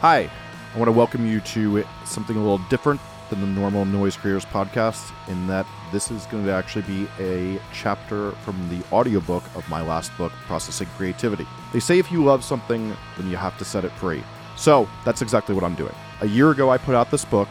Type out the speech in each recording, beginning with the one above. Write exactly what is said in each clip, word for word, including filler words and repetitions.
Hi, I want to welcome you to something a little different than the normal Noise Creators podcast, in that this is going to actually be a chapter from the audiobook of my last book, Processing Creativity. They say if you love something, then you have to set it free. So that's exactly what I'm doing. A year ago, I put out this book,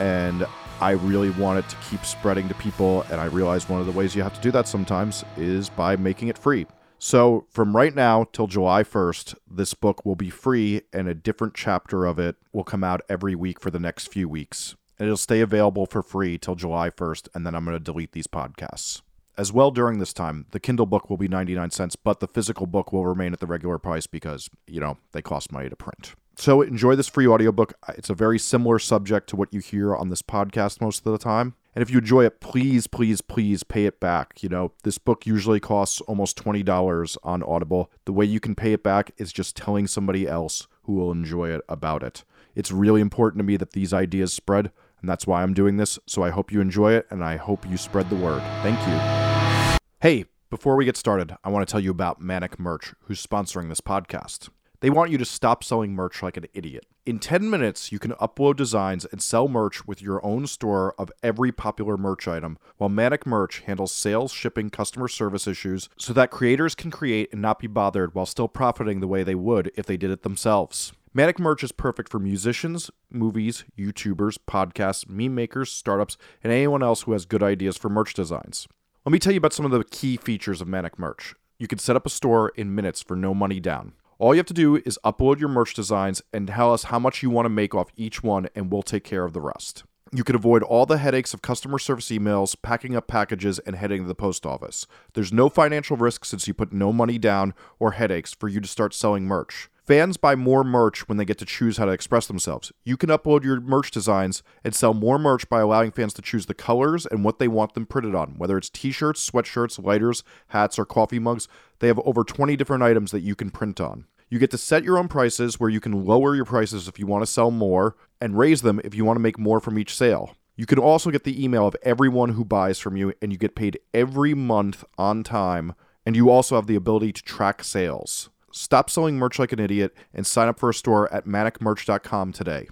and I really wanted to keep spreading to people, and I realized one of the ways you have to do that sometimes is by making it free. So from right now till July first, this book will be free, and a different chapter of it will come out every week for the next few weeks. And it'll stay available for free till July first, and then I'm going to delete these podcasts. As well, during this time, the Kindle book will be ninety-nine cents, but the physical book will remain at the regular price because, you know, they cost money to print. So enjoy this free audiobook. It's a very similar subject to what you hear on this podcast most of the time. And if you enjoy it, please, please, please pay it back. You know, this book usually costs almost twenty dollars on Audible. The way you can pay it back is just telling somebody else who will enjoy it about it. It's really important to me that these ideas spread, and that's why I'm doing this. So I hope you enjoy it, and I hope you spread the word. Thank you. Hey, before we get started, I want to tell you about Manic Merch, who's sponsoring this podcast. They want you to stop selling merch like an idiot. In ten minutes, you can upload designs and sell merch with your own store of every popular merch item, while Manic Merch handles sales, shipping, customer service issues so that creators can create and not be bothered while still profiting the way they would if they did it themselves. Manic Merch is perfect for musicians, movies, YouTubers, podcasts, meme makers, startups, and anyone else who has good ideas for merch designs. Let me tell you about some of the key features of Manic Merch. You can set up a store in minutes for no money down. All you have to do is upload your merch designs and tell us how much you want to make off each one, and we'll take care of the rest. You can avoid all the headaches of customer service emails, packing up packages, and heading to the post office. There's no financial risk since you put no money down or headaches for you to start selling merch. Fans buy more merch when they get to choose how to express themselves. You can upload your merch designs and sell more merch by allowing fans to choose the colors and what they want them printed on, whether it's t-shirts, sweatshirts, lighters, hats, or coffee mugs. They have over twenty different items that you can print on. You get to set your own prices, where you can lower your prices if you want to sell more and raise them if you want to make more from each sale. You can also get the email of everyone who buys from you, and you get paid every month on time, and you also have the ability to track sales. Stop selling merch like an idiot and sign up for a store at manic merch dot com today.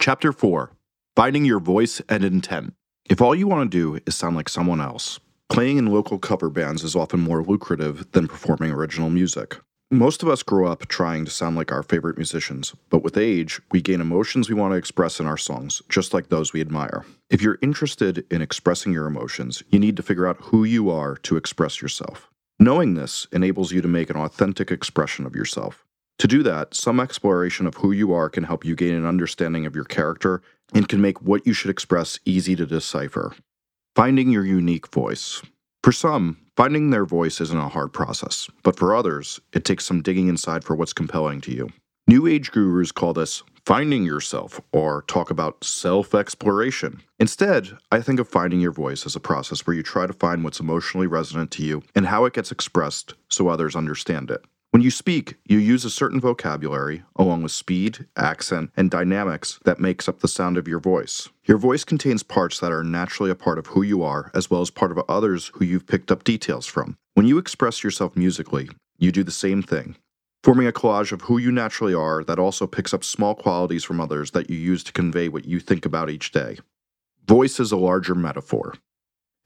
Chapter four, Finding Your Voice and Intent. If all you want to do is sound like someone else, playing in local cover bands is often more lucrative than performing original music. Most of us grow up trying to sound like our favorite musicians, but with age, we gain emotions we want to express in our songs, just like those we admire. If you're interested in expressing your emotions, you need to figure out who you are to express yourself. Knowing this enables you to make an authentic expression of yourself. To do that, some exploration of who you are can help you gain an understanding of your character and can make what you should express easy to decipher. Finding your unique voice. For some, finding their voice isn't a hard process, but for others, it takes some digging inside for what's compelling to you. New Age gurus call this finding yourself, or talk about self-exploration. Instead, I think of finding your voice as a process where you try to find what's emotionally resonant to you and how it gets expressed so others understand it. When you speak, you use a certain vocabulary, along with speed, accent, and dynamics that makes up the sound of your voice. Your voice contains parts that are naturally a part of who you are, as well as part of others who you've picked up details from. When you express yourself musically, you do the same thing, forming a collage of who you naturally are that also picks up small qualities from others that you use to convey what you think about each day. Voice is a larger metaphor.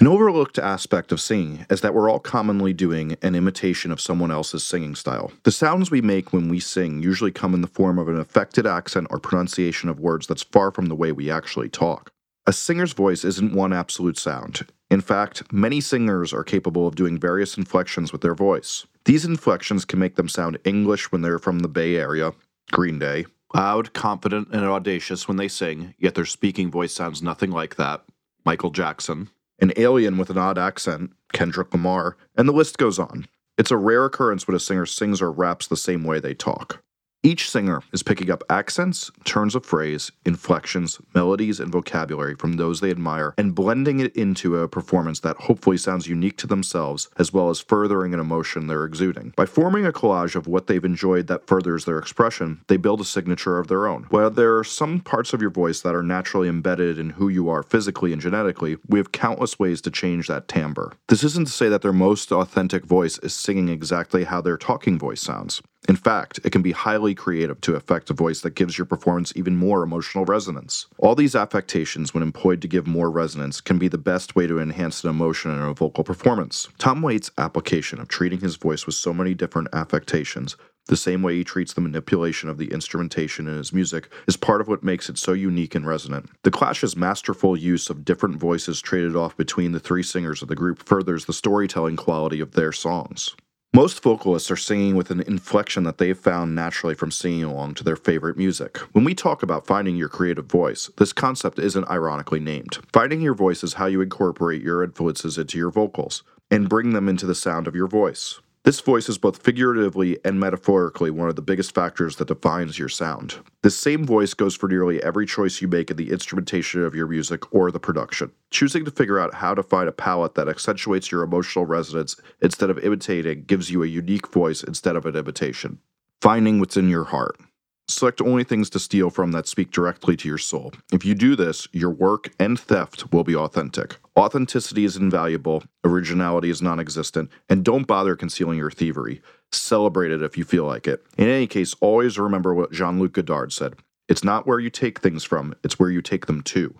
An overlooked aspect of singing is that we're all commonly doing an imitation of someone else's singing style. The sounds we make when we sing usually come in the form of an affected accent or pronunciation of words that's far from the way we actually talk. A singer's voice isn't one absolute sound. In fact, many singers are capable of doing various inflections with their voice. These inflections can make them sound English when they're from the Bay Area, Green Day, loud, confident, and audacious when they sing, yet their speaking voice sounds nothing like that, Michael Jackson, an alien with an odd accent, Kendrick Lamar, and the list goes on. It's a rare occurrence when a singer sings or raps the same way they talk. Each singer is picking up accents, turns of phrase, inflections, melodies, and vocabulary from those they admire and blending it into a performance that hopefully sounds unique to themselves, as well as furthering an emotion they're exuding. By forming a collage of what they've enjoyed that furthers their expression, they build a signature of their own. While there are some parts of your voice that are naturally embedded in who you are physically and genetically, we have countless ways to change that timbre. This isn't to say that their most authentic voice is singing exactly how their talking voice sounds. In fact, it can be highly creative to affect a voice that gives your performance even more emotional resonance. All these affectations, when employed to give more resonance, can be the best way to enhance an emotion in a vocal performance. Tom Waits' application of treating his voice with so many different affectations, the same way he treats the manipulation of the instrumentation in his music, is part of what makes it so unique and resonant. The Clash's masterful use of different voices traded off between the three singers of the group furthers the storytelling quality of their songs. Most vocalists are singing with an inflection that they've found naturally from singing along to their favorite music. When we talk about finding your creative voice, this concept isn't ironically named. Finding your voice is how you incorporate your influences into your vocals and bring them into the sound of your voice. This voice is both figuratively and metaphorically one of the biggest factors that defines your sound. This same voice goes for nearly every choice you make in the instrumentation of your music or the production. Choosing to figure out how to find a palette that accentuates your emotional resonance instead of imitating gives you a unique voice instead of an imitation. Finding what's in your heart. Select only things to steal from that speak directly to your soul. If you do this, your work and theft will be authentic. Authenticity is invaluable, originality is non-existent, and don't bother concealing your thievery. Celebrate it if you feel like it. In any case, always remember what Jean-Luc Godard said. It's not where you take things from, it's where you take them to.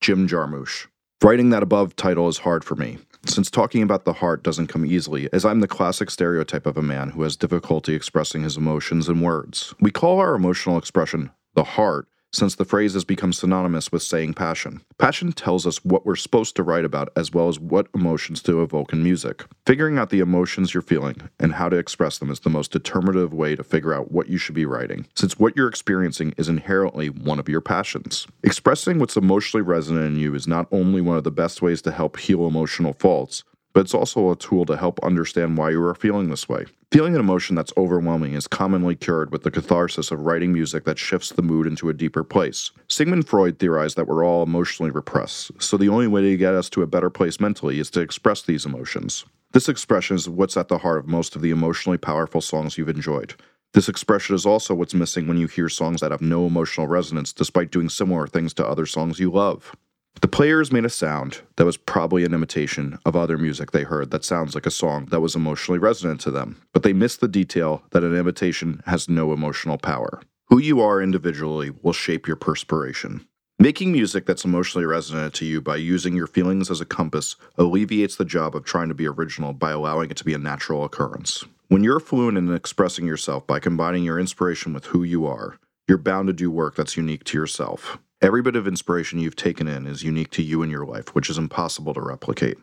Jim Jarmusch. Writing that above title is hard for me, since talking about the heart doesn't come easily, as I'm the classic stereotype of a man who has difficulty expressing his emotions in words. We call our emotional expression the heart, since the phrase has become synonymous with saying passion. Passion tells us what we're supposed to write about as well as what emotions to evoke in music. Figuring out the emotions you're feeling and how to express them is the most determinative way to figure out what you should be writing, since what you're experiencing is inherently one of your passions. Expressing what's emotionally resonant in you is not only one of the best ways to help heal emotional faults, but it's also a tool to help understand why you are feeling this way. Feeling an emotion that's overwhelming is commonly cured with the catharsis of writing music that shifts the mood into a deeper place. Sigmund Freud theorized that we're all emotionally repressed, so the only way to get us to a better place mentally is to express these emotions. This expression is what's at the heart of most of the emotionally powerful songs you've enjoyed. This expression is also what's missing when you hear songs that have no emotional resonance despite doing similar things to other songs you love. The Players made a sound that was probably an imitation of other music they heard that sounds like a song that was emotionally resonant to them, but they missed the detail that an imitation has no emotional power. Who you are individually will shape your perspiration. Making music that's emotionally resonant to you by using your feelings as a compass alleviates the job of trying to be original by allowing it to be a natural occurrence. When you're fluent in expressing yourself by combining your inspiration with who you are, you're bound to do work that's unique to yourself. Every bit of inspiration you've taken in is unique to you and your life, which is impossible to replicate.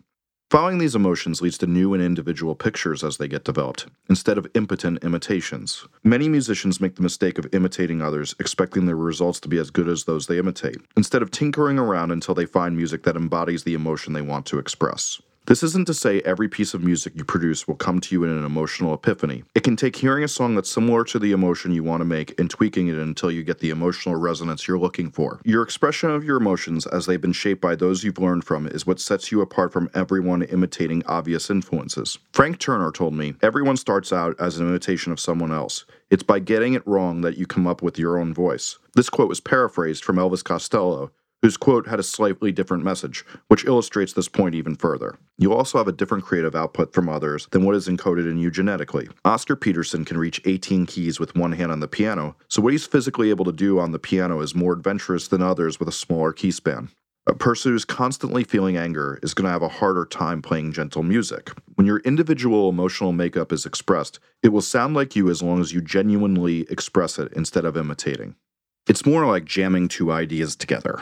Following these emotions leads to new and individual pictures as they get developed, instead of impotent imitations. Many musicians make the mistake of imitating others, expecting their results to be as good as those they imitate, instead of tinkering around until they find music that embodies the emotion they want to express. This isn't to say every piece of music you produce will come to you in an emotional epiphany. It can take hearing a song that's similar to the emotion you want to make and tweaking it until you get the emotional resonance you're looking for. Your expression of your emotions as they've been shaped by those you've learned from is what sets you apart from everyone imitating obvious influences. Frank Turner told me, "Everyone starts out as an imitation of someone else. It's by getting it wrong that you come up with your own voice." This quote was paraphrased from Elvis Costello, whose quote had a slightly different message, which illustrates this point even further. You also have a different creative output from others than what is encoded in you genetically. Oscar Peterson can reach eighteen keys with one hand on the piano, so what he's physically able to do on the piano is more adventurous than others with a smaller key span. A person who's constantly feeling anger is going to have a harder time playing gentle music. When your individual emotional makeup is expressed, it will sound like you as long as you genuinely express it instead of imitating. It's more like jamming two ideas together.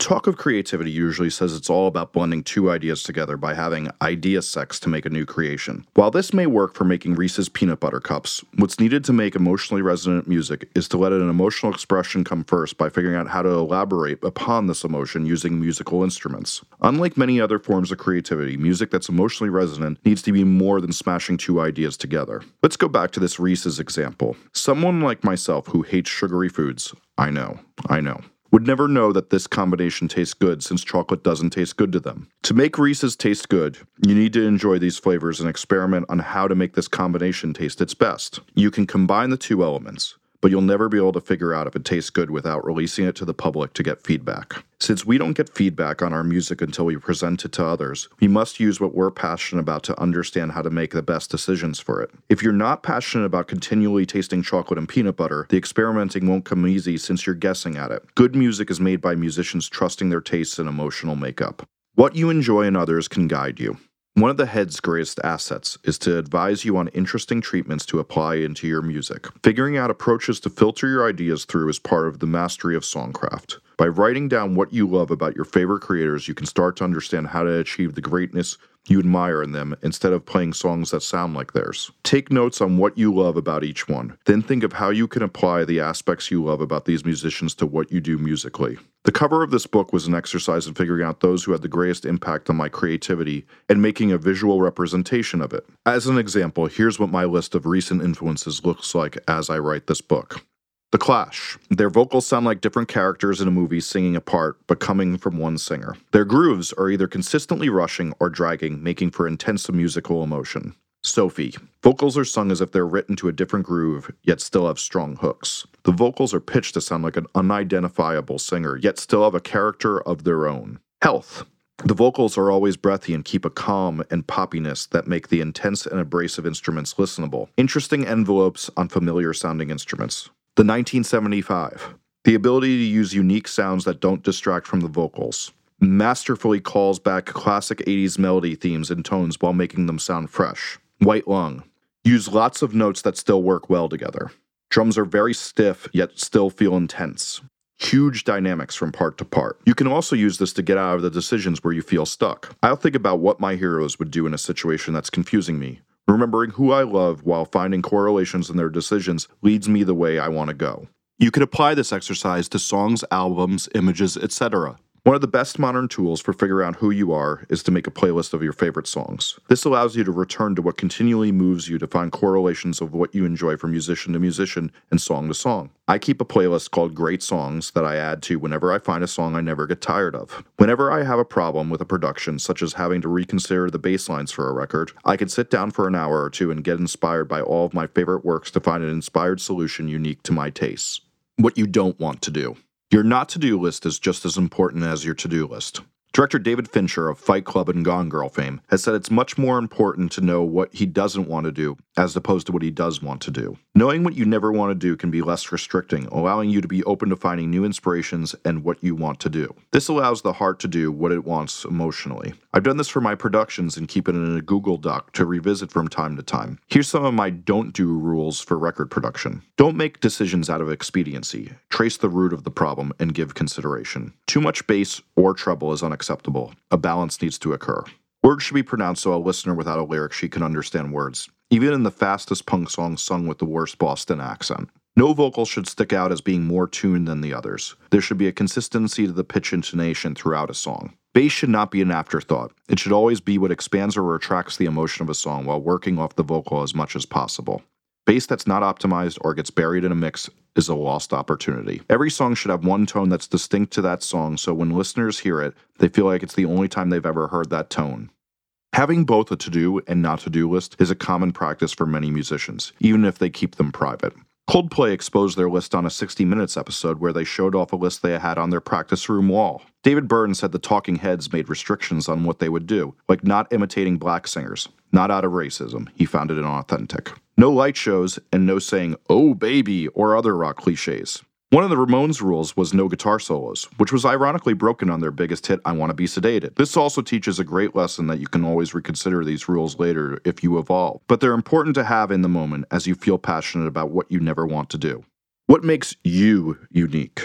Talk of creativity usually says it's all about blending two ideas together by having idea sex to make a new creation. While this may work for making Reese's peanut butter cups, what's needed to make emotionally resonant music is to let an emotional expression come first by figuring out how to elaborate upon this emotion using musical instruments. Unlike many other forms of creativity, music that's emotionally resonant needs to be more than smashing two ideas together. Let's go back to this Reese's example. Someone like myself who hates sugary foods, I know, I know. would never know that this combination tastes good since chocolate doesn't taste good to them. To make Reese's taste good, you need to enjoy these flavors and experiment on how to make this combination taste its best. You can combine the two elements, but you'll never be able to figure out if it tastes good without releasing it to the public to get feedback. Since we don't get feedback on our music until we present it to others, we must use what we're passionate about to understand how to make the best decisions for it. If you're not passionate about continually tasting chocolate and peanut butter, the experimenting won't come easy since you're guessing at it. Good music is made by musicians trusting their tastes and emotional makeup. What you enjoy in others can guide you. One of the head's greatest assets is to advise you on interesting treatments to apply into your music. Figuring out approaches to filter your ideas through is part of the mastery of songcraft. By writing down what you love about your favorite creators, you can start to understand how to achieve the greatness you admire in them instead of playing songs that sound like theirs. Take notes on what you love about each one. Then think of how you can apply the aspects you love about these musicians to what you do musically. The cover of this book was an exercise in figuring out those who had the greatest impact on my creativity and making a visual representation of it. As an example, here's what my list of recent influences looks like as I write this book. The Clash. Their vocals sound like different characters in a movie singing apart, but coming from one singer. Their grooves are either consistently rushing or dragging, making for intense musical emotion. Sophie. Vocals are sung as if they're written to a different groove, yet still have strong hooks. The vocals are pitched to sound like an unidentifiable singer, yet still have a character of their own. Health. The vocals are always breathy and keep a calm and poppiness that make the intense and abrasive instruments listenable. Interesting envelopes on familiar-sounding instruments. The nineteen seventy-five, the ability to use unique sounds that don't distract from the vocals, masterfully calls back classic eighties melody themes and tones while making them sound fresh. White Lung, use lots of notes that still work well together. Drums are very stiff, yet still feel intense. Huge dynamics from part to part. You can also use this to get out of the decisions where you feel stuck. I'll think about what my heroes would do in a situation that's confusing me. Remembering who I love while finding correlations in their decisions leads me the way I want to go. You can apply this exercise to songs, albums, images, et cetera. One of the best modern tools for figuring out who you are is to make a playlist of your favorite songs. This allows you to return to what continually moves you to find correlations of what you enjoy from musician to musician and song to song. I keep a playlist called Great Songs that I add to whenever I find a song I never get tired of. Whenever I have a problem with a production, such as having to reconsider the bass lines for a record, I can sit down for an hour or two and get inspired by all of my favorite works to find an inspired solution unique to my tastes. What you don't want to do. Your not-to-do list is just as important as your to-do list. Director David Fincher of Fight Club and Gone Girl fame has said it's much more important to know what he doesn't want to do as opposed to what he does want to do. Knowing what you never want to do can be less restricting, allowing you to be open to finding new inspirations and what you want to do. This allows the heart to do what it wants emotionally. I've done this for my productions and keep it in a Google Doc to revisit from time to time. Here's some of my don't do rules for record production. Don't make decisions out of expediency. Trace the root of the problem and give consideration. Too much bass or treble is unacceptable. Acceptable. A balance needs to occur. Words should be pronounced so a listener without a lyric sheet can understand words, even in the fastest punk songs sung with the worst Boston accent. No vocal should stick out as being more tuned than the others. There should be a consistency to the pitch intonation throughout a song. Bass should not be an afterthought. It should always be what expands or retracts the emotion of a song while working off the vocal as much as possible. Bass that's not optimized or gets buried in a mix is a lost opportunity. Every song should have one tone that's distinct to that song, so when listeners hear it, they feel like it's the only time they've ever heard that tone. Having both a to-do and not-to-do list is a common practice for many musicians, even if they keep them private. Coldplay exposed their list on a sixty minutes episode where they showed off a list they had on their practice room wall. David Byrne said the Talking Heads made restrictions on what they would do, like not imitating black singers. Not out of racism, he found it inauthentic. No light shows and no saying, "oh baby," or other rock cliches. One of the Ramones' rules was no guitar solos, which was ironically broken on their biggest hit, I Wanna Be Sedated. This also teaches a great lesson that you can always reconsider these rules later if you evolve, but they're important to have in the moment as you feel passionate about what you never want to do. What makes you unique?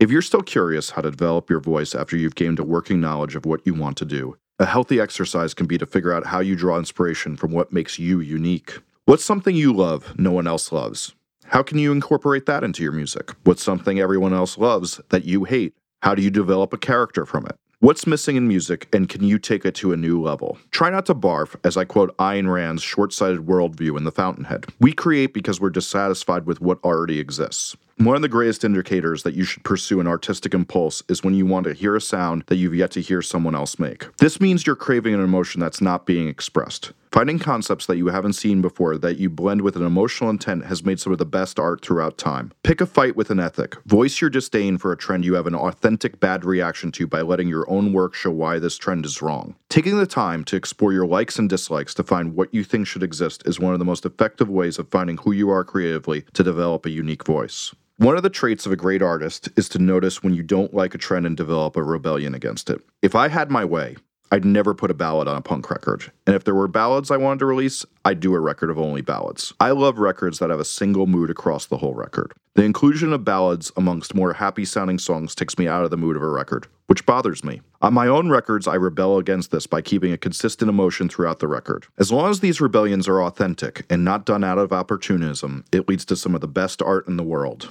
If you're still curious how to develop your voice after you've gained a working knowledge of what you want to do, a healthy exercise can be to figure out how you draw inspiration from what makes you unique. What's something you love no one else loves? How can you incorporate that into your music? What's something everyone else loves that you hate? How do you develop a character from it? What's missing in music, and can you take it to a new level? Try not to barf, as I quote Ayn Rand's short-sighted worldview in The Fountainhead. We create because we're dissatisfied with what already exists. One of the greatest indicators that you should pursue an artistic impulse is when you want to hear a sound that you've yet to hear someone else make. This means you're craving an emotion that's not being expressed. Finding concepts that you haven't seen before that you blend with an emotional intent has made some of the best art throughout time. Pick a fight with an ethic. Voice your disdain for a trend you have an authentic bad reaction to by letting your own work show why this trend is wrong. Taking the time to explore your likes and dislikes to find what you think should exist is one of the most effective ways of finding who you are creatively to develop a unique voice. One of the traits of a great artist is to notice when you don't like a trend and develop a rebellion against it. If I had my way, I'd never put a ballad on a punk record. And if there were ballads I wanted to release, I'd do a record of only ballads. I love records that have a single mood across the whole record. The inclusion of ballads amongst more happy-sounding songs takes me out of the mood of a record, which bothers me. On my own records, I rebel against this by keeping a consistent emotion throughout the record. As long as these rebellions are authentic and not done out of opportunism, it leads to some of the best art in the world.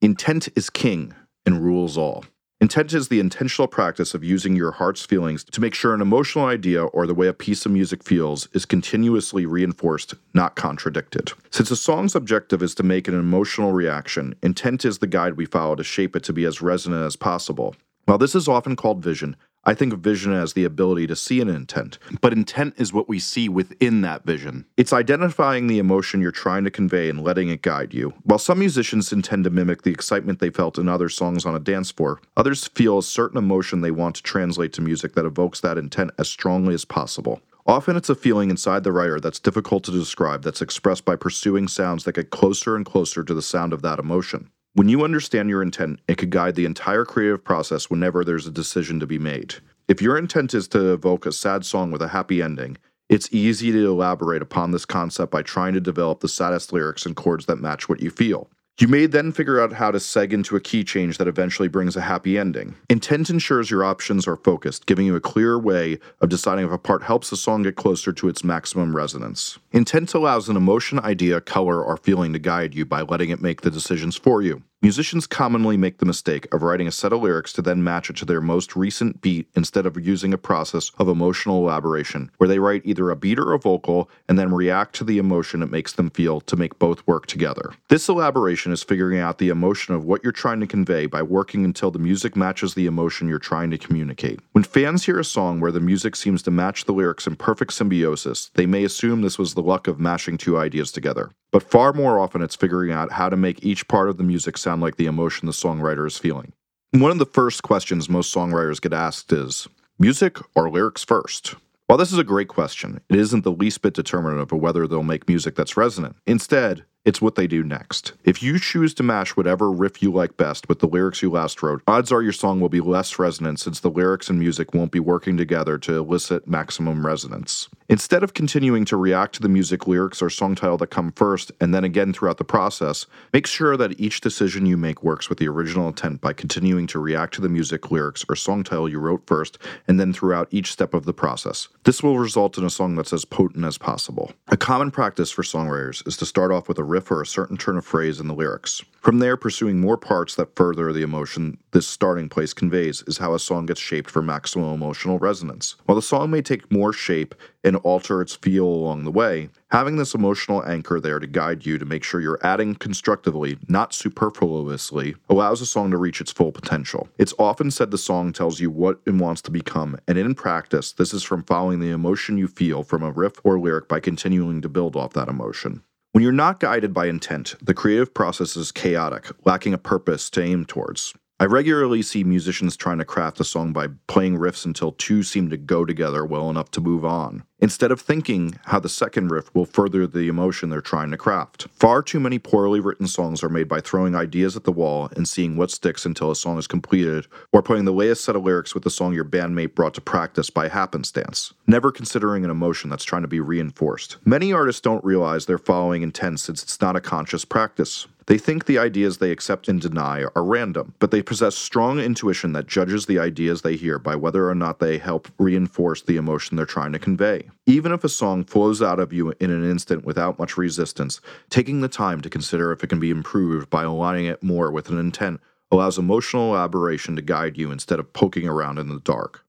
Intent is king and rules all. Intent is the intentional practice of using your heart's feelings to make sure an emotional idea or the way a piece of music feels is continuously reinforced, not contradicted. Since a song's objective is to make an emotional reaction, intent is the guide we follow to shape it to be as resonant as possible. While this is often called vision, I think of vision as the ability to see an intent. But intent is what we see within that vision. It's identifying the emotion you're trying to convey and letting it guide you. While some musicians intend to mimic the excitement they felt in other songs on a dance floor, others feel a certain emotion they want to translate to music that evokes that intent as strongly as possible. Often it's a feeling inside the writer that's difficult to describe that's expressed by pursuing sounds that get closer and closer to the sound of that emotion. When you understand your intent, it could guide the entire creative process whenever there's a decision to be made. If your intent is to evoke a sad song with a happy ending, it's easy to elaborate upon this concept by trying to develop the saddest lyrics and chords that match what you feel. You may then figure out how to seg into a key change that eventually brings a happy ending. Intent ensures your options are focused, giving you a clear way of deciding if a part helps a song get closer to its maximum resonance. Intent allows an emotion, idea, color, or feeling to guide you by letting it make the decisions for you. Musicians commonly make the mistake of writing a set of lyrics to then match it to their most recent beat instead of using a process of emotional elaboration, where they write either a beat or a vocal and then react to the emotion it makes them feel to make both work together. This elaboration is figuring out the emotion of what you're trying to convey by working until the music matches the emotion you're trying to communicate. When fans hear a song where the music seems to match the lyrics in perfect symbiosis, they may assume this was the luck of mashing two ideas together. But far more often it's figuring out how to make each part of the music sound like the emotion the songwriter is feeling. One of the first questions most songwriters get asked is, music or lyrics first? While this is a great question, it isn't the least bit determinative of whether they'll make music that's resonant. Instead, it's what they do next. If you choose to mash whatever riff you like best with the lyrics you last wrote, odds are your song will be less resonant since the lyrics and music won't be working together to elicit maximum resonance. Instead of continuing to react to the music, lyrics, or song title that come first, and then again throughout the process, make sure that each decision you make works with the original intent by continuing to react to the music, lyrics, or song title you wrote first, and then throughout each step of the process. This will result in a song that's as potent as possible. A common practice for songwriters is to start off with a riff or a certain turn of phrase in the lyrics. From there, pursuing more parts that further the emotion this starting place conveys is how a song gets shaped for maximum emotional resonance. While the song may take more shape and alter its feel along the way, having this emotional anchor there to guide you to make sure you're adding constructively, not superfluously, allows a song to reach its full potential. It's often said the song tells you what it wants to become, and in practice, this is from following the emotion you feel from a riff or lyric by continuing to build off that emotion. When you're not guided by intent, the creative process is chaotic, lacking a purpose to aim towards. I regularly see musicians trying to craft a song by playing riffs until two seem to go together well enough to move on, instead of thinking how the second riff will further the emotion they're trying to craft. Far too many poorly written songs are made by throwing ideas at the wall and seeing what sticks until a song is completed, or playing the latest set of lyrics with the song your bandmate brought to practice by happenstance, never considering an emotion that's trying to be reinforced. Many artists don't realize they're following intent since it's not a conscious practice. They think the ideas they accept and deny are random, but they possess strong intuition that judges the ideas they hear by whether or not they help reinforce the emotion they're trying to convey. Even if a song flows out of you in an instant without much resistance, taking the time to consider if it can be improved by aligning it more with an intent allows emotional elaboration to guide you instead of poking around in the dark.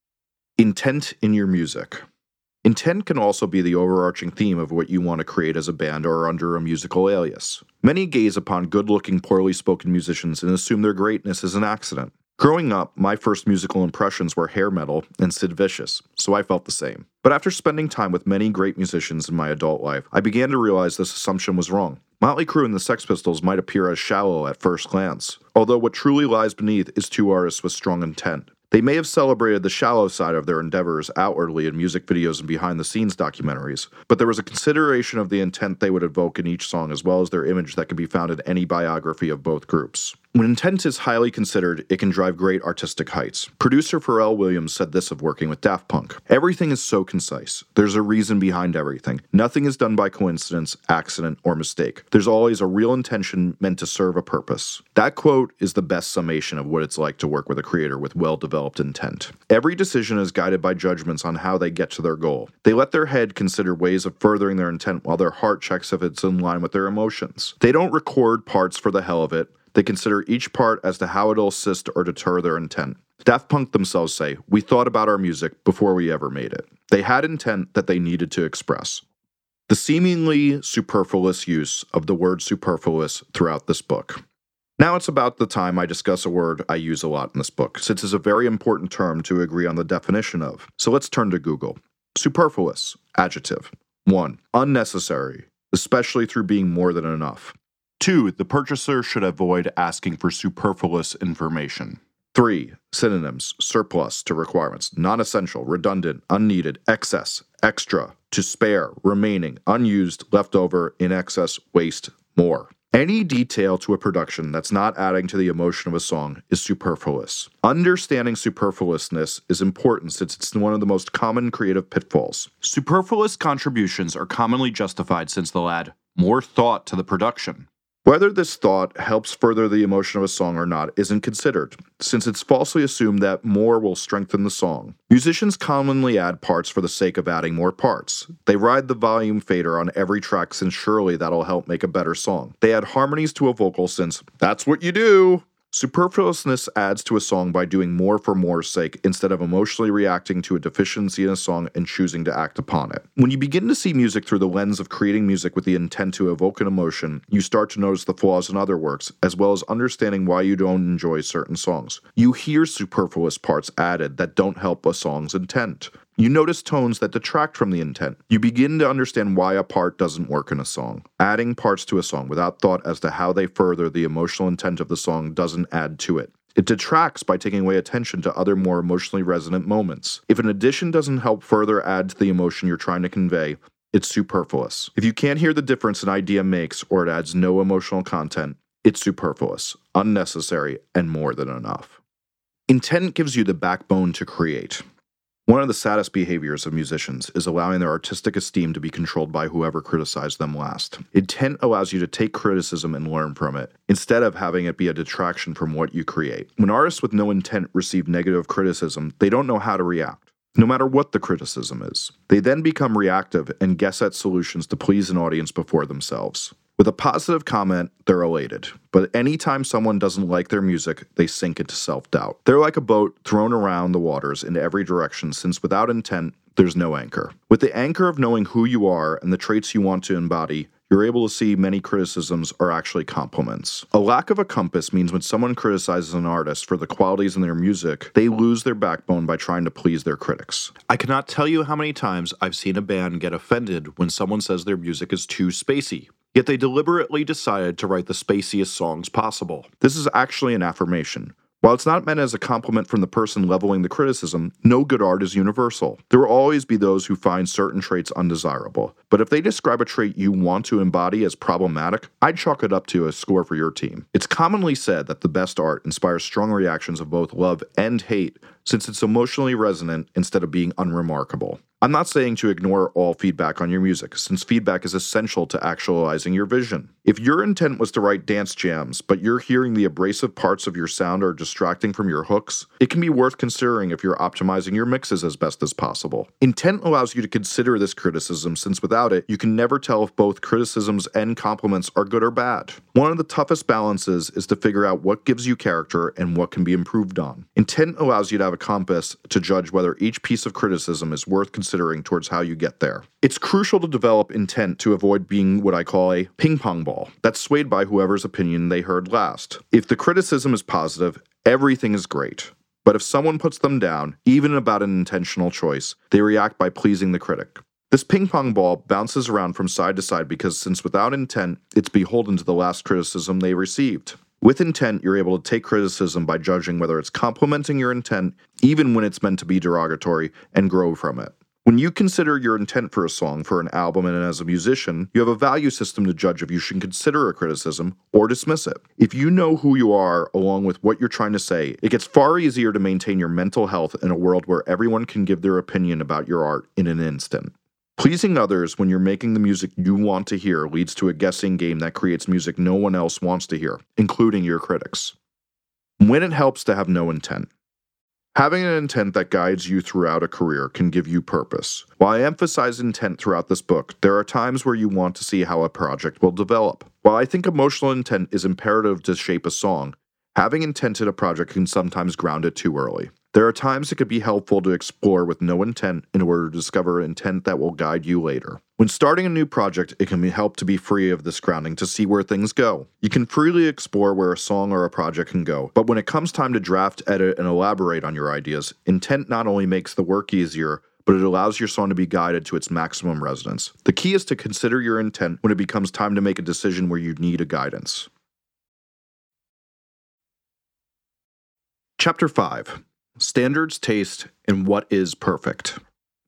Intent in your music. Intent can also be the overarching theme of what you want to create as a band or under a musical alias. Many gaze upon good-looking, poorly spoken musicians and assume their greatness is an accident. Growing up, my first musical impressions were hair metal and Sid Vicious, so I felt the same. But after spending time with many great musicians in my adult life, I began to realize this assumption was wrong. Motley Crue and the Sex Pistols might appear as shallow at first glance, although what truly lies beneath is two artists with strong intent. They may have celebrated the shallow side of their endeavors outwardly in music videos and behind-the-scenes documentaries, but there was a consideration of the intent they would evoke in each song as well as their image that can be found in any biography of both groups. When intent is highly considered, it can drive great artistic heights. Producer Pharrell Williams said this of working with Daft Punk. Everything is so concise. There's a reason behind everything. Nothing is done by coincidence, accident, or mistake. There's always a real intention meant to serve a purpose. That quote is the best summation of what it's like to work with a creator with well-developed intent. Every decision is guided by judgments on how they get to their goal. They let their head consider ways of furthering their intent while their heart checks if it's in line with their emotions. They don't record parts for the hell of it. They consider each part as to how it'll assist or deter their intent. Daft Punk themselves say, "We thought about our music before we ever made it." They had intent that they needed to express. The seemingly superfluous use of the word superfluous throughout this book. Now it's about the time I discuss a word I use a lot in this book, since it's a very important term to agree on the definition of. So let's turn to Google. Superfluous, adjective. one. Unnecessary, especially through being more than enough. two. The purchaser should avoid asking for superfluous information. three. Synonyms, surplus to requirements, non-essential, redundant, unneeded, excess, extra, to spare, remaining, unused, leftover, in excess, waste, more. Any detail to a production that's not adding to the emotion of a song is superfluous. Understanding superfluousness is important since it's one of the most common creative pitfalls. Superfluous contributions are commonly justified since they'll add more thought to the production. Whether this thought helps further the emotion of a song or not isn't considered, since it's falsely assumed that more will strengthen the song. Musicians commonly add parts for the sake of adding more parts. They ride the volume fader on every track since surely that'll help make a better song. They add harmonies to a vocal since that's what you do. Superfluousness adds to a song by doing more for more's sake instead of emotionally reacting to a deficiency in a song and choosing to act upon it. When you begin to see music through the lens of creating music with the intent to evoke an emotion, you start to notice the flaws in other works, as well as understanding why you don't enjoy certain songs. You hear superfluous parts added that don't help a song's intent. You notice tones that detract from the intent. You begin to understand why a part doesn't work in a song. Adding parts to a song without thought as to how they further the emotional intent of the song doesn't add to it. It detracts by taking away attention to other more emotionally resonant moments. If an addition doesn't help further add to the emotion you're trying to convey, it's superfluous. If you can't hear the difference an idea makes or it adds no emotional content, it's superfluous, unnecessary, and more than enough. Intent gives you the backbone to create. One of the saddest behaviors of musicians is allowing their artistic esteem to be controlled by whoever criticized them last. Intent allows you to take criticism and learn from it, instead of having it be a detraction from what you create. When artists with no intent receive negative criticism, they don't know how to react, no matter what the criticism is. They then become reactive and guess at solutions to please an audience before themselves. With a positive comment, they're elated. But anytime someone doesn't like their music, they sink into self-doubt. They're like a boat thrown around the waters in every direction, since without intent, there's no anchor. With the anchor of knowing who you are and the traits you want to embody, you're able to see many criticisms are actually compliments. A lack of a compass means when someone criticizes an artist for the qualities in their music, they lose their backbone by trying to please their critics. I cannot tell you how many times I've seen a band get offended when someone says their music is too spacey. Yet they deliberately decided to write the spaciest songs possible. This is actually an affirmation. While it's not meant as a compliment from the person leveling the criticism, no good art is universal. There will always be those who find certain traits undesirable. But if they describe a trait you want to embody as problematic, I'd chalk it up to a score for your team. It's commonly said that the best art inspires strong reactions of both love and hate, since it's emotionally resonant instead of being unremarkable. I'm not saying to ignore all feedback on your music, since feedback is essential to actualizing your vision. If your intent was to write dance jams, but you're hearing the abrasive parts of your sound are distracting from your hooks, it can be worth considering if you're optimizing your mixes as best as possible. Intent allows you to consider this criticism, since without it, you can never tell if both criticisms and compliments are good or bad. One of the toughest balances is to figure out what gives you character and what can be improved on. Intent allows you to have a compass to judge whether each piece of criticism is worth considering towards how you get there. It's crucial to develop intent to avoid being what I call a ping-pong ball that's swayed by whoever's opinion they heard last. If the criticism is positive, everything is great. But if someone puts them down, even about an intentional choice, they react by pleasing the critic. This ping-pong ball bounces around from side to side because, since without intent, it's beholden to the last criticism they received. With intent, you're able to take criticism by judging whether it's complementing your intent, even when it's meant to be derogatory, and grow from it. When you consider your intent for a song, for an album, and as a musician, you have a value system to judge if you should consider a criticism or dismiss it. If you know who you are, along with what you're trying to say, it gets far easier to maintain your mental health in a world where everyone can give their opinion about your art in an instant. Pleasing others when you're making the music you want to hear leads to a guessing game that creates music no one else wants to hear, including your critics. When it helps to have no intent. Having an intent that guides you throughout a career can give you purpose. While I emphasize intent throughout this book, there are times where you want to see how a project will develop. While I think emotional intent is imperative to shape a song, having intent in a project can sometimes ground it too early. There are times it could be helpful to explore with no intent in order to discover intent that will guide you later. When starting a new project, it can help to be free of this grounding to see where things go. You can freely explore where a song or a project can go, but when it comes time to draft, edit, and elaborate on your ideas, intent not only makes the work easier, but it allows your song to be guided to its maximum resonance. The key is to consider your intent when it becomes time to make a decision where you need a guidance. Chapter five. Standards, taste, and what is perfect.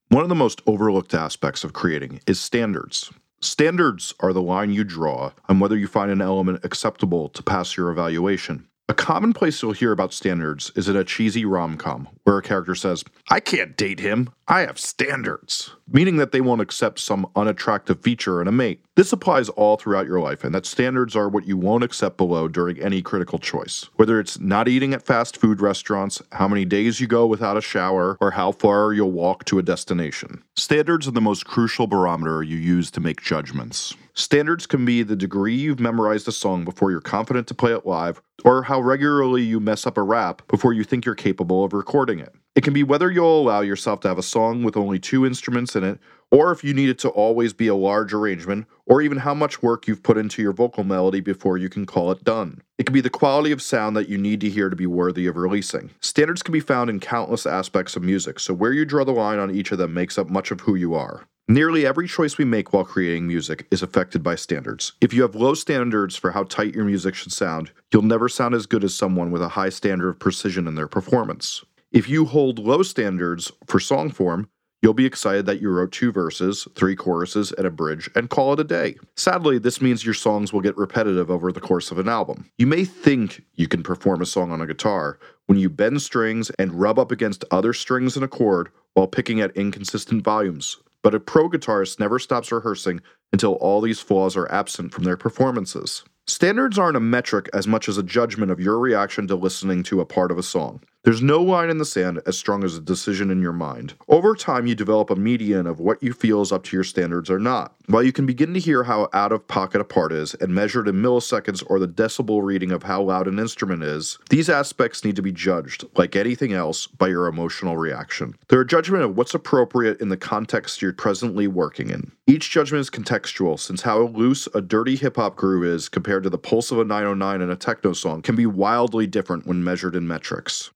One of the most overlooked aspects of creating is standards. Standards are the line you draw on whether you find an element acceptable to pass your evaluation. A common place you'll hear about standards is in a cheesy rom-com, where a character says, "I can't date him, I have standards," meaning that they won't accept some unattractive feature in a mate. This applies all throughout your life, and that standards are what you won't accept below during any critical choice. Whether it's not eating at fast food restaurants, how many days you go without a shower, or how far you'll walk to a destination. Standards are the most crucial barometer you use to make judgments. Standards can be the degree you've memorized a song before you're confident to play it live, or how regularly you mess up a rap before you think you're capable of recording it. It can be whether you'll allow yourself to have a song with only two instruments in it, or if you need it to always be a large arrangement, or even how much work you've put into your vocal melody before you can call it done. It can be the quality of sound that you need to hear to be worthy of releasing. Standards can be found in countless aspects of music, so where you draw the line on each of them makes up much of who you are. Nearly every choice we make while creating music is affected by standards. If you have low standards for how tight your music should sound, you'll never sound as good as someone with a high standard of precision in their performance. If you hold low standards for song form, you'll be excited that you wrote two verses, three choruses, and a bridge, and call it a day. Sadly, this means your songs will get repetitive over the course of an album. You may think you can perform a song on a guitar when you bend strings and rub up against other strings in a chord while picking at inconsistent volumes. But a pro guitarist never stops rehearsing until all these flaws are absent from their performances. Standards aren't a metric as much as a judgment of your reaction to listening to a part of a song. There's no line in the sand as strong as a decision in your mind. Over time, you develop a median of what you feel is up to your standards or not. While you can begin to hear how out of pocket a part is, and measured in milliseconds or the decibel reading of how loud an instrument is, these aspects need to be judged, like anything else, by your emotional reaction. They're a judgment of what's appropriate in the context you're presently working in. Each judgment is contextual, since how loose a dirty hip-hop groove is compared to the pulse of a nine oh nine and a techno song can be wildly different when measured in metrics.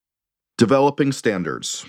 Developing standards.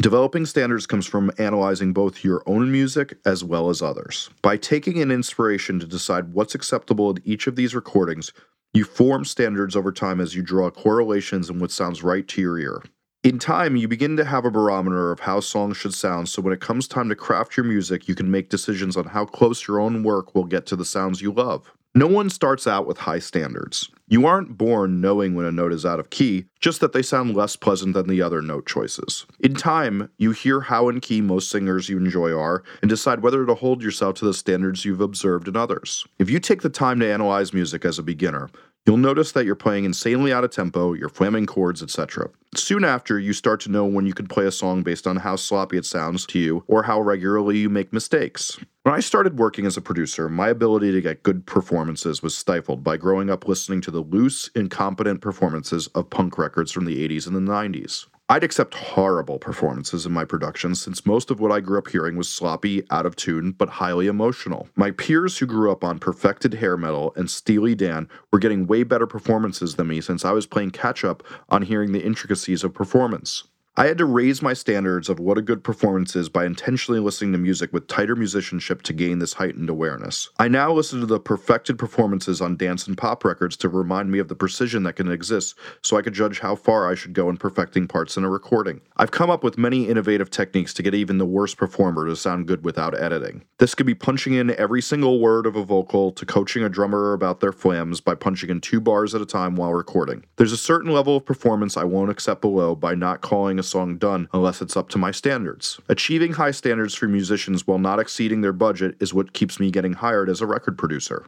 Developing standards comes from analyzing both your own music as well as others. By taking in inspiration to decide what's acceptable in each of these recordings, you form standards over time as you draw correlations in what sounds right to your ear. In time, you begin to have a barometer of how songs should sound, so when it comes time to craft your music, you can make decisions on how close your own work will get to the sounds you love. No one starts out with high standards. You aren't born knowing when a note is out of key, just that they sound less pleasant than the other note choices. In time, you hear how in key most singers you enjoy are, and decide whether to hold yourself to the standards you've observed in others. If you take the time to analyze music as a beginner, You'll notice that you're playing insanely out of tempo, you're flamming chords, et cetera. Soon after, you start to know when you can play a song based on how sloppy it sounds to you or how regularly you make mistakes. When I started working as a producer, my ability to get good performances was stifled by growing up listening to the loose, incompetent performances of punk records from the eighties and the nineties. I'd accept horrible performances in my productions since most of what I grew up hearing was sloppy, out of tune, but highly emotional. My peers who grew up on perfected hair metal and Steely Dan were getting way better performances than me since I was playing catch-up on hearing the intricacies of performance. I had to raise my standards of what a good performance is by intentionally listening to music with tighter musicianship to gain this heightened awareness. I now listen to the perfected performances on dance and pop records to remind me of the precision that can exist so I could judge how far I should go in perfecting parts in a recording. I've come up with many innovative techniques to get even the worst performer to sound good without editing. This could be punching in every single word of a vocal to coaching a drummer about their flams by punching in two bars at a time while recording. There's a certain level of performance I won't accept below by not calling a song done unless it's up to my standards. Achieving high standards for musicians while not exceeding their budget is what keeps me getting hired as a record producer.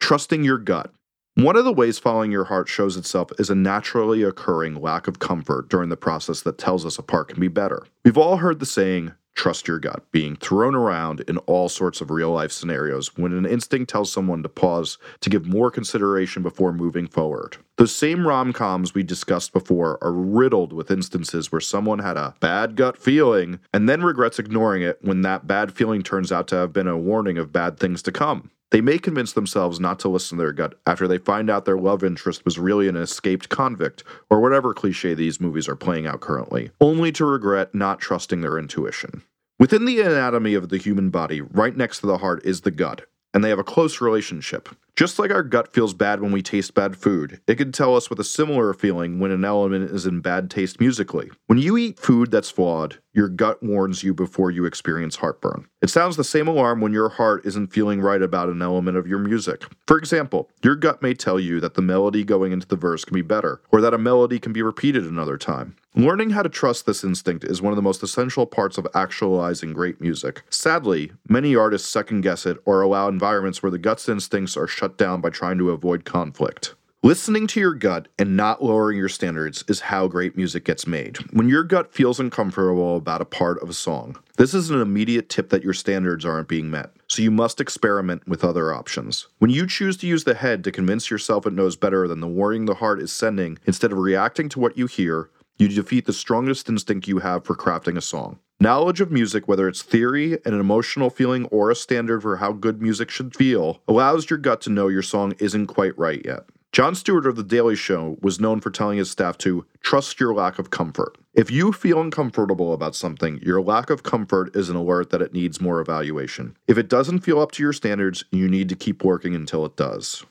Trusting your gut. One of the ways following your heart shows itself is a naturally occurring lack of comfort during the process that tells us a part can be better. We've all heard the saying, trust your gut, being thrown around in all sorts of real-life scenarios when an instinct tells someone to pause to give more consideration before moving forward. Those same rom-coms we discussed before are riddled with instances where someone had a bad gut feeling and then regrets ignoring it when that bad feeling turns out to have been a warning of bad things to come. They may convince themselves not to listen to their gut after they find out their love interest was really an escaped convict, or whatever cliche these movies are playing out currently, only to regret not trusting their intuition. Within the anatomy of the human body, right next to the heart is the gut, and they have a close relationship. Just like our gut feels bad when we taste bad food, it can tell us with a similar feeling when an element is in bad taste musically. When you eat food that's flawed, your gut warns you before you experience heartburn. It sounds the same alarm when your heart isn't feeling right about an element of your music. For example, your gut may tell you that the melody going into the verse can be better, or that a melody can be repeated another time. Learning how to trust this instinct is one of the most essential parts of actualizing great music. Sadly, many artists second-guess it or allow environments where the gut's instincts are shut down by trying to avoid conflict. Listening to your gut and not lowering your standards is how great music gets made. When your gut feels uncomfortable about a part of a song, this is an immediate tip that your standards aren't being met, so you must experiment with other options. When you choose to use the head to convince yourself it knows better than the warning the heart is sending, instead of reacting to what you hear, you defeat the strongest instinct you have for crafting a song. Knowledge of music, whether it's theory, an emotional feeling, or a standard for how good music should feel, allows your gut to know your song isn't quite right yet. Jon Stewart of The Daily Show was known for telling his staff to trust your lack of comfort. If you feel uncomfortable about something, your lack of comfort is an alert that it needs more evaluation. If it doesn't feel up to your standards, you need to keep working until it does.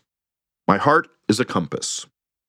My heart is a compass.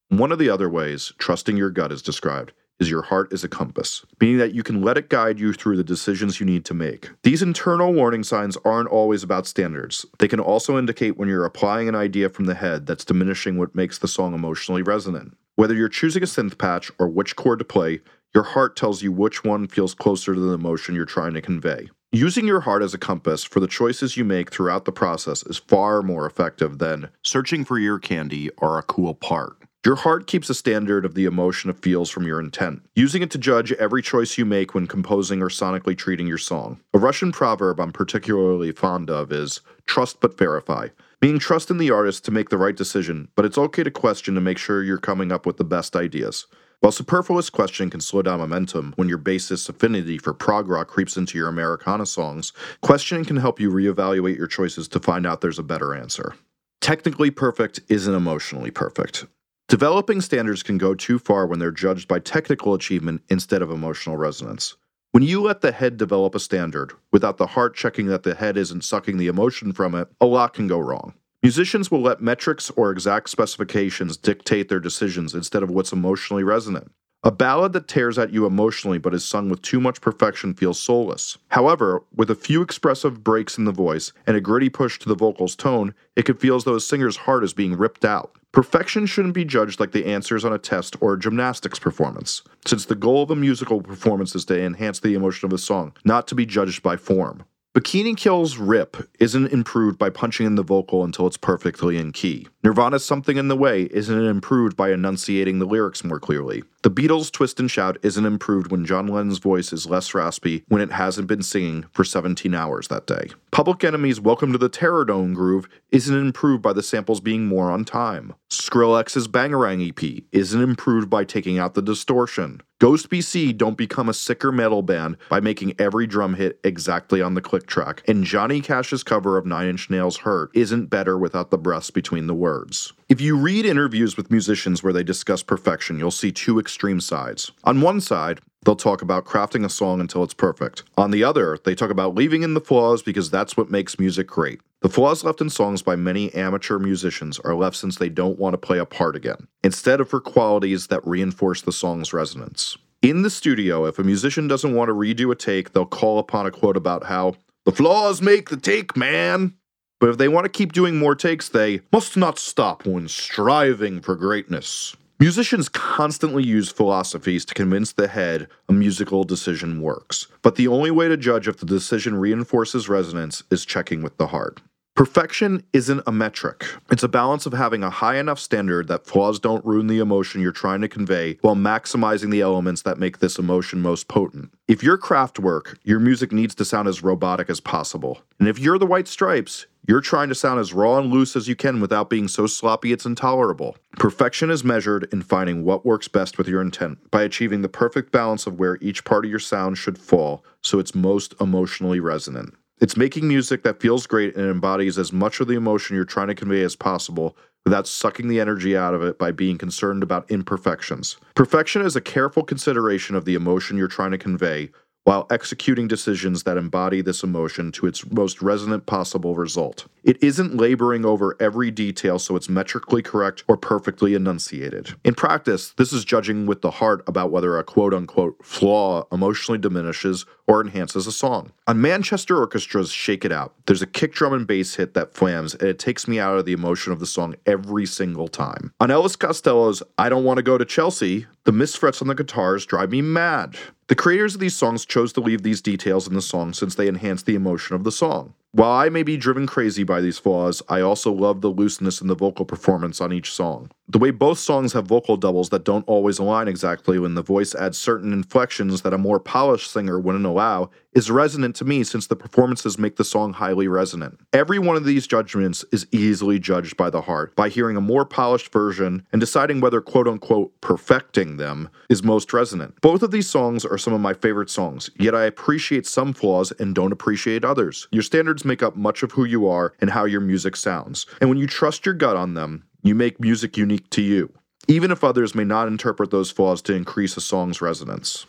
One of the other ways trusting your gut is described is your heart is a compass, meaning that you can let it guide you through the decisions you need to make. These internal warning signs aren't always about standards. They can also indicate when you're applying an idea from the head that's diminishing what makes the song emotionally resonant. Whether you're choosing a synth patch or which chord to play, your heart tells you which one feels closer to the emotion you're trying to convey. Using your heart as a compass for the choices you make throughout the process is far more effective than searching for ear candy or a cool part. Your heart keeps a standard of the emotion it feels from your intent, using it to judge every choice you make when composing or sonically treating your song. A Russian proverb I'm particularly fond of is, trust but verify, meaning trust in the artist to make the right decision, but it's okay to question to make sure you're coming up with the best ideas. While superfluous questioning can slow down momentum when your bassist's affinity for prog rock creeps into your Americana songs, questioning can help you reevaluate your choices to find out there's a better answer. Technically perfect isn't emotionally perfect. Developing standards can go too far when they're judged by technical achievement instead of emotional resonance. When you let the head develop a standard, without the heart checking that the head isn't sucking the emotion from it, a lot can go wrong. Musicians will let metrics or exact specifications dictate their decisions instead of what's emotionally resonant. A ballad that tears at you emotionally but is sung with too much perfection feels soulless. However, with a few expressive breaks in the voice and a gritty push to the vocal's tone, it can feel as though a singer's heart is being ripped out. Perfection shouldn't be judged like the answers on a test or a gymnastics performance, since the goal of a musical performance is to enhance the emotion of a song, not to be judged by form. Bikini Kill's rip isn't improved by punching in the vocal until it's perfectly in key. Nirvana's Something in the Way isn't improved by enunciating the lyrics more clearly. The Beatles' Twist and Shout isn't improved when John Lennon's voice is less raspy when it hasn't been singing for seventeen hours that day. Public Enemy's Welcome to the Terror Dome groove isn't improved by the samples being more on time. Skrillex's Bangarang E P isn't improved by taking out the distortion. Ghost B C don't become a sicker metal band by making every drum hit exactly on the click track, and Johnny Cash's cover of Nine Inch Nails' Hurt isn't better without the breaths between the words. If you read interviews with musicians where they discuss perfection, you'll see two extreme sides. On one side, they'll talk about crafting a song until it's perfect. On the other, they talk about leaving in the flaws because that's what makes music great. The flaws left in songs by many amateur musicians are left since they don't want to play a part again, instead of for qualities that reinforce the song's resonance. In the studio, if a musician doesn't want to redo a take, they'll call upon a quote about how, "The flaws make the take, man!" But if they want to keep doing more takes, they must not stop when striving for greatness. Musicians constantly use philosophies to convince the head a musical decision works, but the only way to judge if the decision reinforces resonance is checking with the heart. Perfection isn't a metric. It's a balance of having a high enough standard that flaws don't ruin the emotion you're trying to convey while maximizing the elements that make this emotion most potent. If you're Kraftwerk, your music needs to sound as robotic as possible. And if you're the White Stripes, you're trying to sound as raw and loose as you can without being so sloppy it's intolerable. Perfection is measured in finding what works best with your intent by achieving the perfect balance of where each part of your sound should fall so it's most emotionally resonant. It's making music that feels great and embodies as much of the emotion you're trying to convey as possible without sucking the energy out of it by being concerned about imperfections. Perfection is a careful consideration of the emotion you're trying to convey while executing decisions that embody this emotion to its most resonant possible result. It isn't laboring over every detail so it's metrically correct or perfectly enunciated. In practice, this is judging with the heart about whether a quote-unquote flaw emotionally diminishes or enhances a song. On Manchester Orchestra's Shake It Out, there's a kick drum and bass hit that flams, and it takes me out of the emotion of the song every single time. On Elvis Costello's I Don't Want to Go to Chelsea, the misfrets on the guitars drive me mad. The creators of these songs chose to leave these details in the song since they enhance the emotion of the song. While I may be driven crazy by these flaws, I also love the looseness in the vocal performance on each song. The way both songs have vocal doubles that don't always align exactly when the voice adds certain inflections that a more polished singer wouldn't allow is resonant to me since the performances make the song highly resonant. Every one of these judgments is easily judged by the heart, by hearing a more polished version and deciding whether quote-unquote perfecting them is most resonant. Both of these songs are some of my favorite songs, yet I appreciate some flaws and don't appreciate others. Your standards make up much of who you are and how your music sounds. And when you trust your gut on them, you make music unique to you, even if others may not interpret those flaws to increase a song's resonance.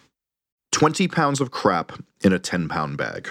twenty pounds of crap in a ten pound bag.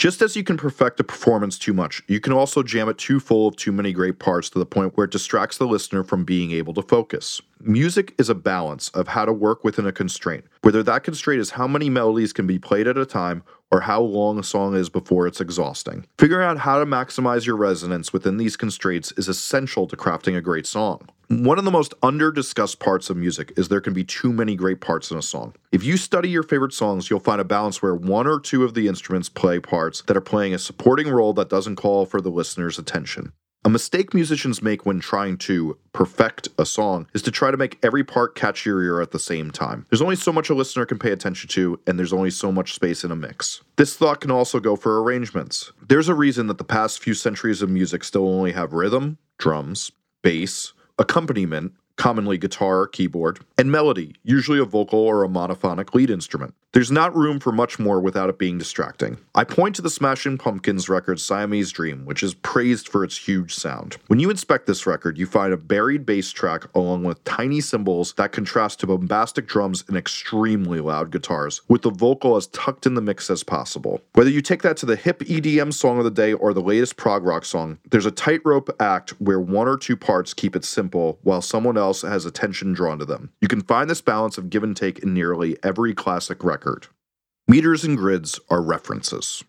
Just as you can perfect a performance too much, you can also jam it too full of too many great parts to the point where it distracts the listener from being able to focus. Music is a balance of how to work within a constraint, whether that constraint is how many melodies can be played at a time or how long a song is before it's exhausting. Figuring out how to maximize your resonance within these constraints is essential to crafting a great song. One of the most under-discussed parts of music is there can be too many great parts in a song. If you study your favorite songs, you'll find a balance where one or two of the instruments play parts that are playing a supporting role that doesn't call for the listener's attention. A mistake musicians make when trying to perfect a song is to try to make every part catch your ear at the same time. There's only so much a listener can pay attention to, and there's only so much space in a mix. This thought can also go for arrangements. There's a reason that the past few centuries of music still only have rhythm, drums, bass, accompaniment, commonly guitar or keyboard, and melody, usually a vocal or a monophonic lead instrument. There's not room for much more without it being distracting. I point to the Smashing Pumpkins record Siamese Dream, which is praised for its huge sound. When you inspect this record, you find a buried bass track along with tiny cymbals that contrast to bombastic drums and extremely loud guitars, with the vocal as tucked in the mix as possible. Whether you take that to the hip E D M song of the day or the latest prog rock song, there's a tightrope act where one or two parts keep it simple while someone else has attention drawn to them. You can find this balance of give and take in nearly every classic record. Meters and grids are references.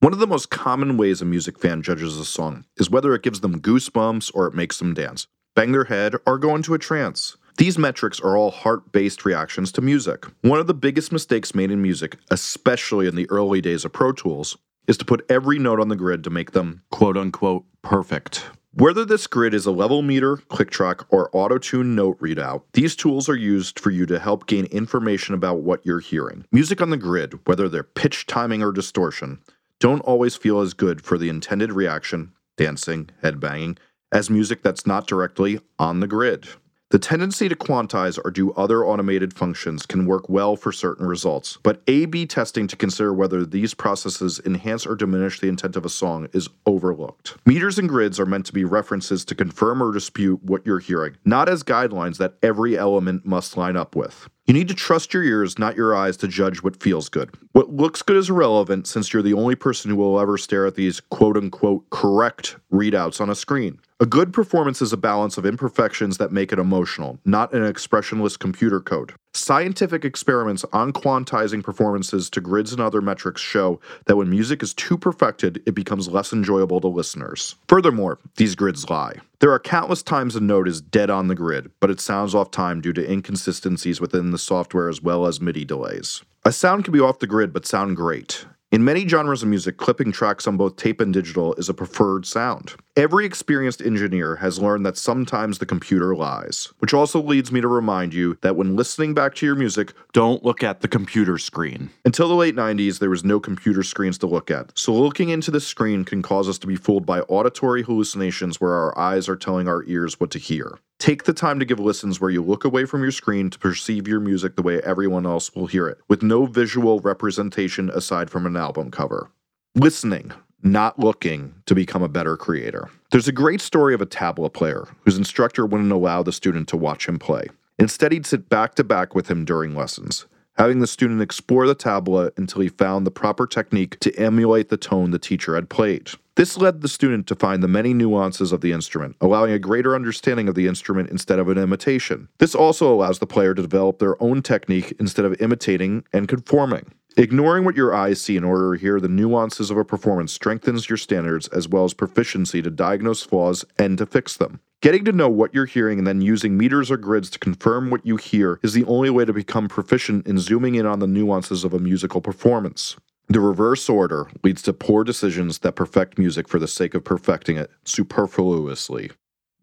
One of the most common ways a music fan judges a song is whether it gives them goosebumps or it makes them dance, bang their head, or go into a trance. These metrics are all heart-based reactions to music. One of the biggest mistakes made in music, especially in the early days of Pro Tools, is to put every note on the grid to make them quote-unquote perfect. Whether this grid is a level meter, click track, or auto-tune note readout, these tools are used for you to help gain information about what you're hearing. Music on the grid, whether they're pitch, timing, or distortion, don't always feel as good for the intended reaction, dancing, headbanging, as music that's not directly on the grid. The tendency to quantize or do other automated functions can work well for certain results, but A B testing to consider whether these processes enhance or diminish the intent of a song is overlooked. Meters and grids are meant to be references to confirm or dispute what you're hearing, not as guidelines that every element must line up with. You need to trust your ears, not your eyes, to judge what feels good. What looks good is irrelevant since you're the only person who will ever stare at these quote-unquote correct readouts on a screen. A good performance is a balance of imperfections that make it emotional, not an expressionless computer code. Scientific experiments on quantizing performances to grids and other metrics show that when music is too perfected, it becomes less enjoyable to listeners. Furthermore, these grids lie. There are countless times a note is dead on the grid, but it sounds off time due to inconsistencies within the software as well as MIDI delays. A sound can be off the grid but sound great. In many genres of music, clipping tracks on both tape and digital is a preferred sound. Every experienced engineer has learned that sometimes the computer lies, which also leads me to remind you that when listening back to your music, don't look at the computer screen. Until the late nineties, there was no computer screens to look at, so looking into the screen can cause us to be fooled by auditory hallucinations where our eyes are telling our ears what to hear. Take the time to give listens where you look away from your screen to perceive your music the way everyone else will hear it, with no visual representation aside from an album cover. Listening, not looking, to become a better creator. There's a great story of a tabla player whose instructor wouldn't allow the student to watch him play. Instead, he'd sit back to back with him during lessons, having the student explore the tabla until he found the proper technique to emulate the tone the teacher had played. This led the student to find the many nuances of the instrument, allowing a greater understanding of the instrument instead of an imitation. This also allows the player to develop their own technique instead of imitating and conforming. Ignoring what your eyes see in order to hear the nuances of a performance strengthens your standards as well as proficiency to diagnose flaws and to fix them. Getting to know what you're hearing and then using meters or grids to confirm what you hear is the only way to become proficient in zooming in on the nuances of a musical performance. The reverse order leads to poor decisions that perfect music for the sake of perfecting it superfluously.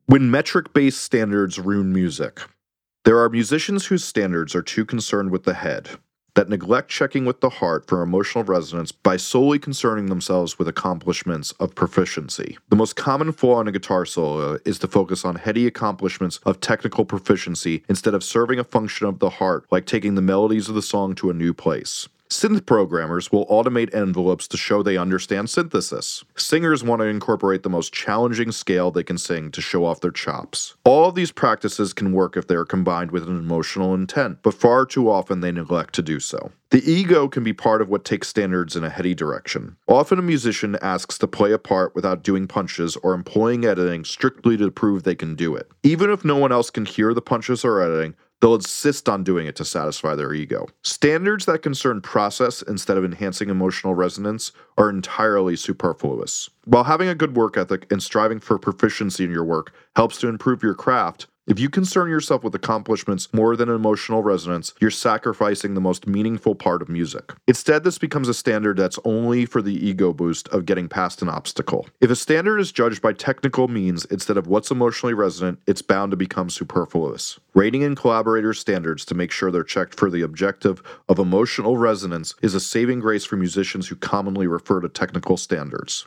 When metric-based standards ruin music. There are musicians whose standards are too concerned with the head, that neglect checking with the heart for emotional resonance by solely concerning themselves with accomplishments of proficiency. The most common flaw in a guitar solo is to focus on heady accomplishments of technical proficiency instead of serving a function of the heart, like taking the melodies of the song to a new place. Synth programmers will automate envelopes to show they understand synthesis. Singers want to incorporate the most challenging scale they can sing to show off their chops. All of these practices can work if they are combined with an emotional intent, but far too often they neglect to do so. The ego can be part of what takes standards in a heady direction. Often a musician asks to play a part without doing punches or employing editing strictly to prove they can do it. Even if no one else can hear the punches or editing, they'll insist on doing it to satisfy their ego. Standards that concern process instead of enhancing emotional resonance are entirely superfluous. While having a good work ethic and striving for proficiency in your work helps to improve your craft, if you concern yourself with accomplishments more than emotional resonance, you're sacrificing the most meaningful part of music. Instead, this becomes a standard that's only for the ego boost of getting past an obstacle. If a standard is judged by technical means instead of what's emotionally resonant, it's bound to become superfluous. Rating and collaborator standards to make sure they're checked for the objective of emotional resonance is a saving grace for musicians who commonly refer to technical standards.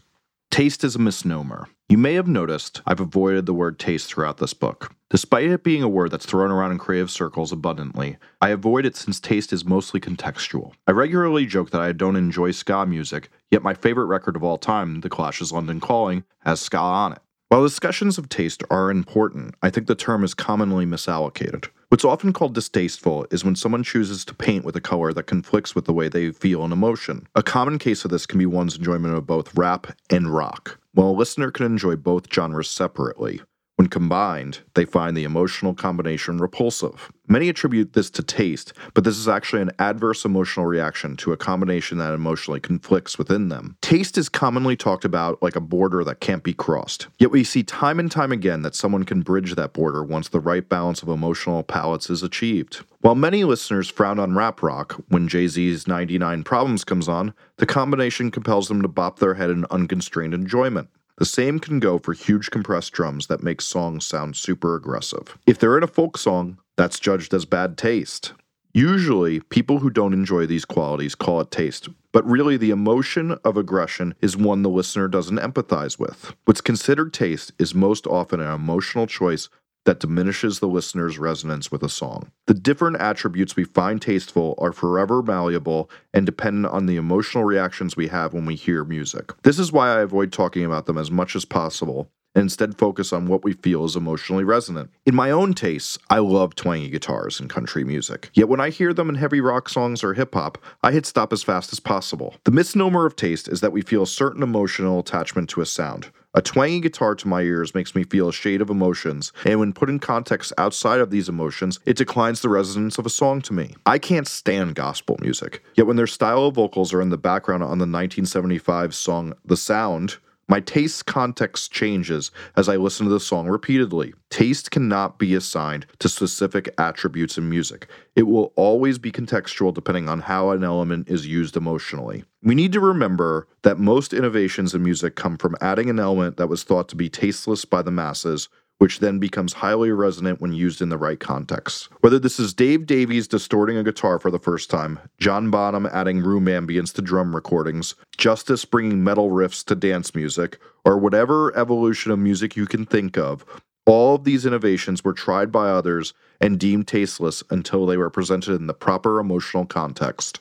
Taste is a misnomer. You may have noticed I've avoided the word taste throughout this book. Despite it being a word that's thrown around in creative circles abundantly, I avoid it since taste is mostly contextual. I regularly joke that I don't enjoy ska music, yet my favorite record of all time, The Clash's London Calling, has ska on it. While discussions of taste are important, I think the term is commonly misallocated. What's often called distasteful is when someone chooses to paint with a color that conflicts with the way they feel an emotion. A common case of this can be one's enjoyment of both rap and rock. While a listener can enjoy both genres separately, when combined, they find the emotional combination repulsive. Many attribute this to taste, but this is actually an adverse emotional reaction to a combination that emotionally conflicts within them. Taste is commonly talked about like a border that can't be crossed. Yet we see time and time again that someone can bridge that border once the right balance of emotional palettes is achieved. While many listeners frown on rap rock, when Jay-Z's ninety-nine Problems comes on, the combination compels them to bop their head in unconstrained enjoyment. The same can go for huge compressed drums that make songs sound super aggressive. If they're in a folk song, that's judged as bad taste. Usually, people who don't enjoy these qualities call it taste, but really the emotion of aggression is one the listener doesn't empathize with. What's considered taste is most often an emotional choice that diminishes the listener's resonance with a song. The different attributes we find tasteful are forever malleable and dependent on the emotional reactions we have when we hear music. This is why I avoid talking about them as much as possible, and instead focus on what we feel is emotionally resonant. In my own tastes, I love twangy guitars in country music. Yet when I hear them in heavy rock songs or hip-hop, I hit stop as fast as possible. The misnomer of taste is that we feel a certain emotional attachment to a sound. A twangy guitar to my ears makes me feel a shade of emotions, and when put in context outside of these emotions, it declines the resonance of a song to me. I can't stand gospel music. Yet when their style of vocals are in the background on the nineteen seventy-five song The Sound, my taste context changes as I listen to the song repeatedly. Taste cannot be assigned to specific attributes in music. It will always be contextual depending on how an element is used emotionally. We need to remember that most innovations in music come from adding an element that was thought to be tasteless by the masses, which then becomes highly resonant when used in the right context. Whether this is Dave Davies distorting a guitar for the first time, John Bonham adding room ambience to drum recordings, Justice bringing metal riffs to dance music, or whatever evolution of music you can think of, all of these innovations were tried by others and deemed tasteless until they were presented in the proper emotional context.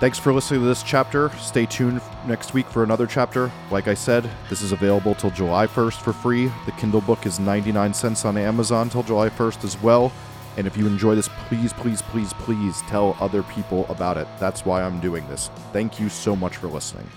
Thanks for listening to this chapter. Stay tuned next week for another chapter. Like I said, this is available till July first for free. The Kindle book is ninety-nine cents on Amazon till July first as well. And if you enjoy this, please, please, please, please tell other people about it. That's why I'm doing this. Thank you so much for listening.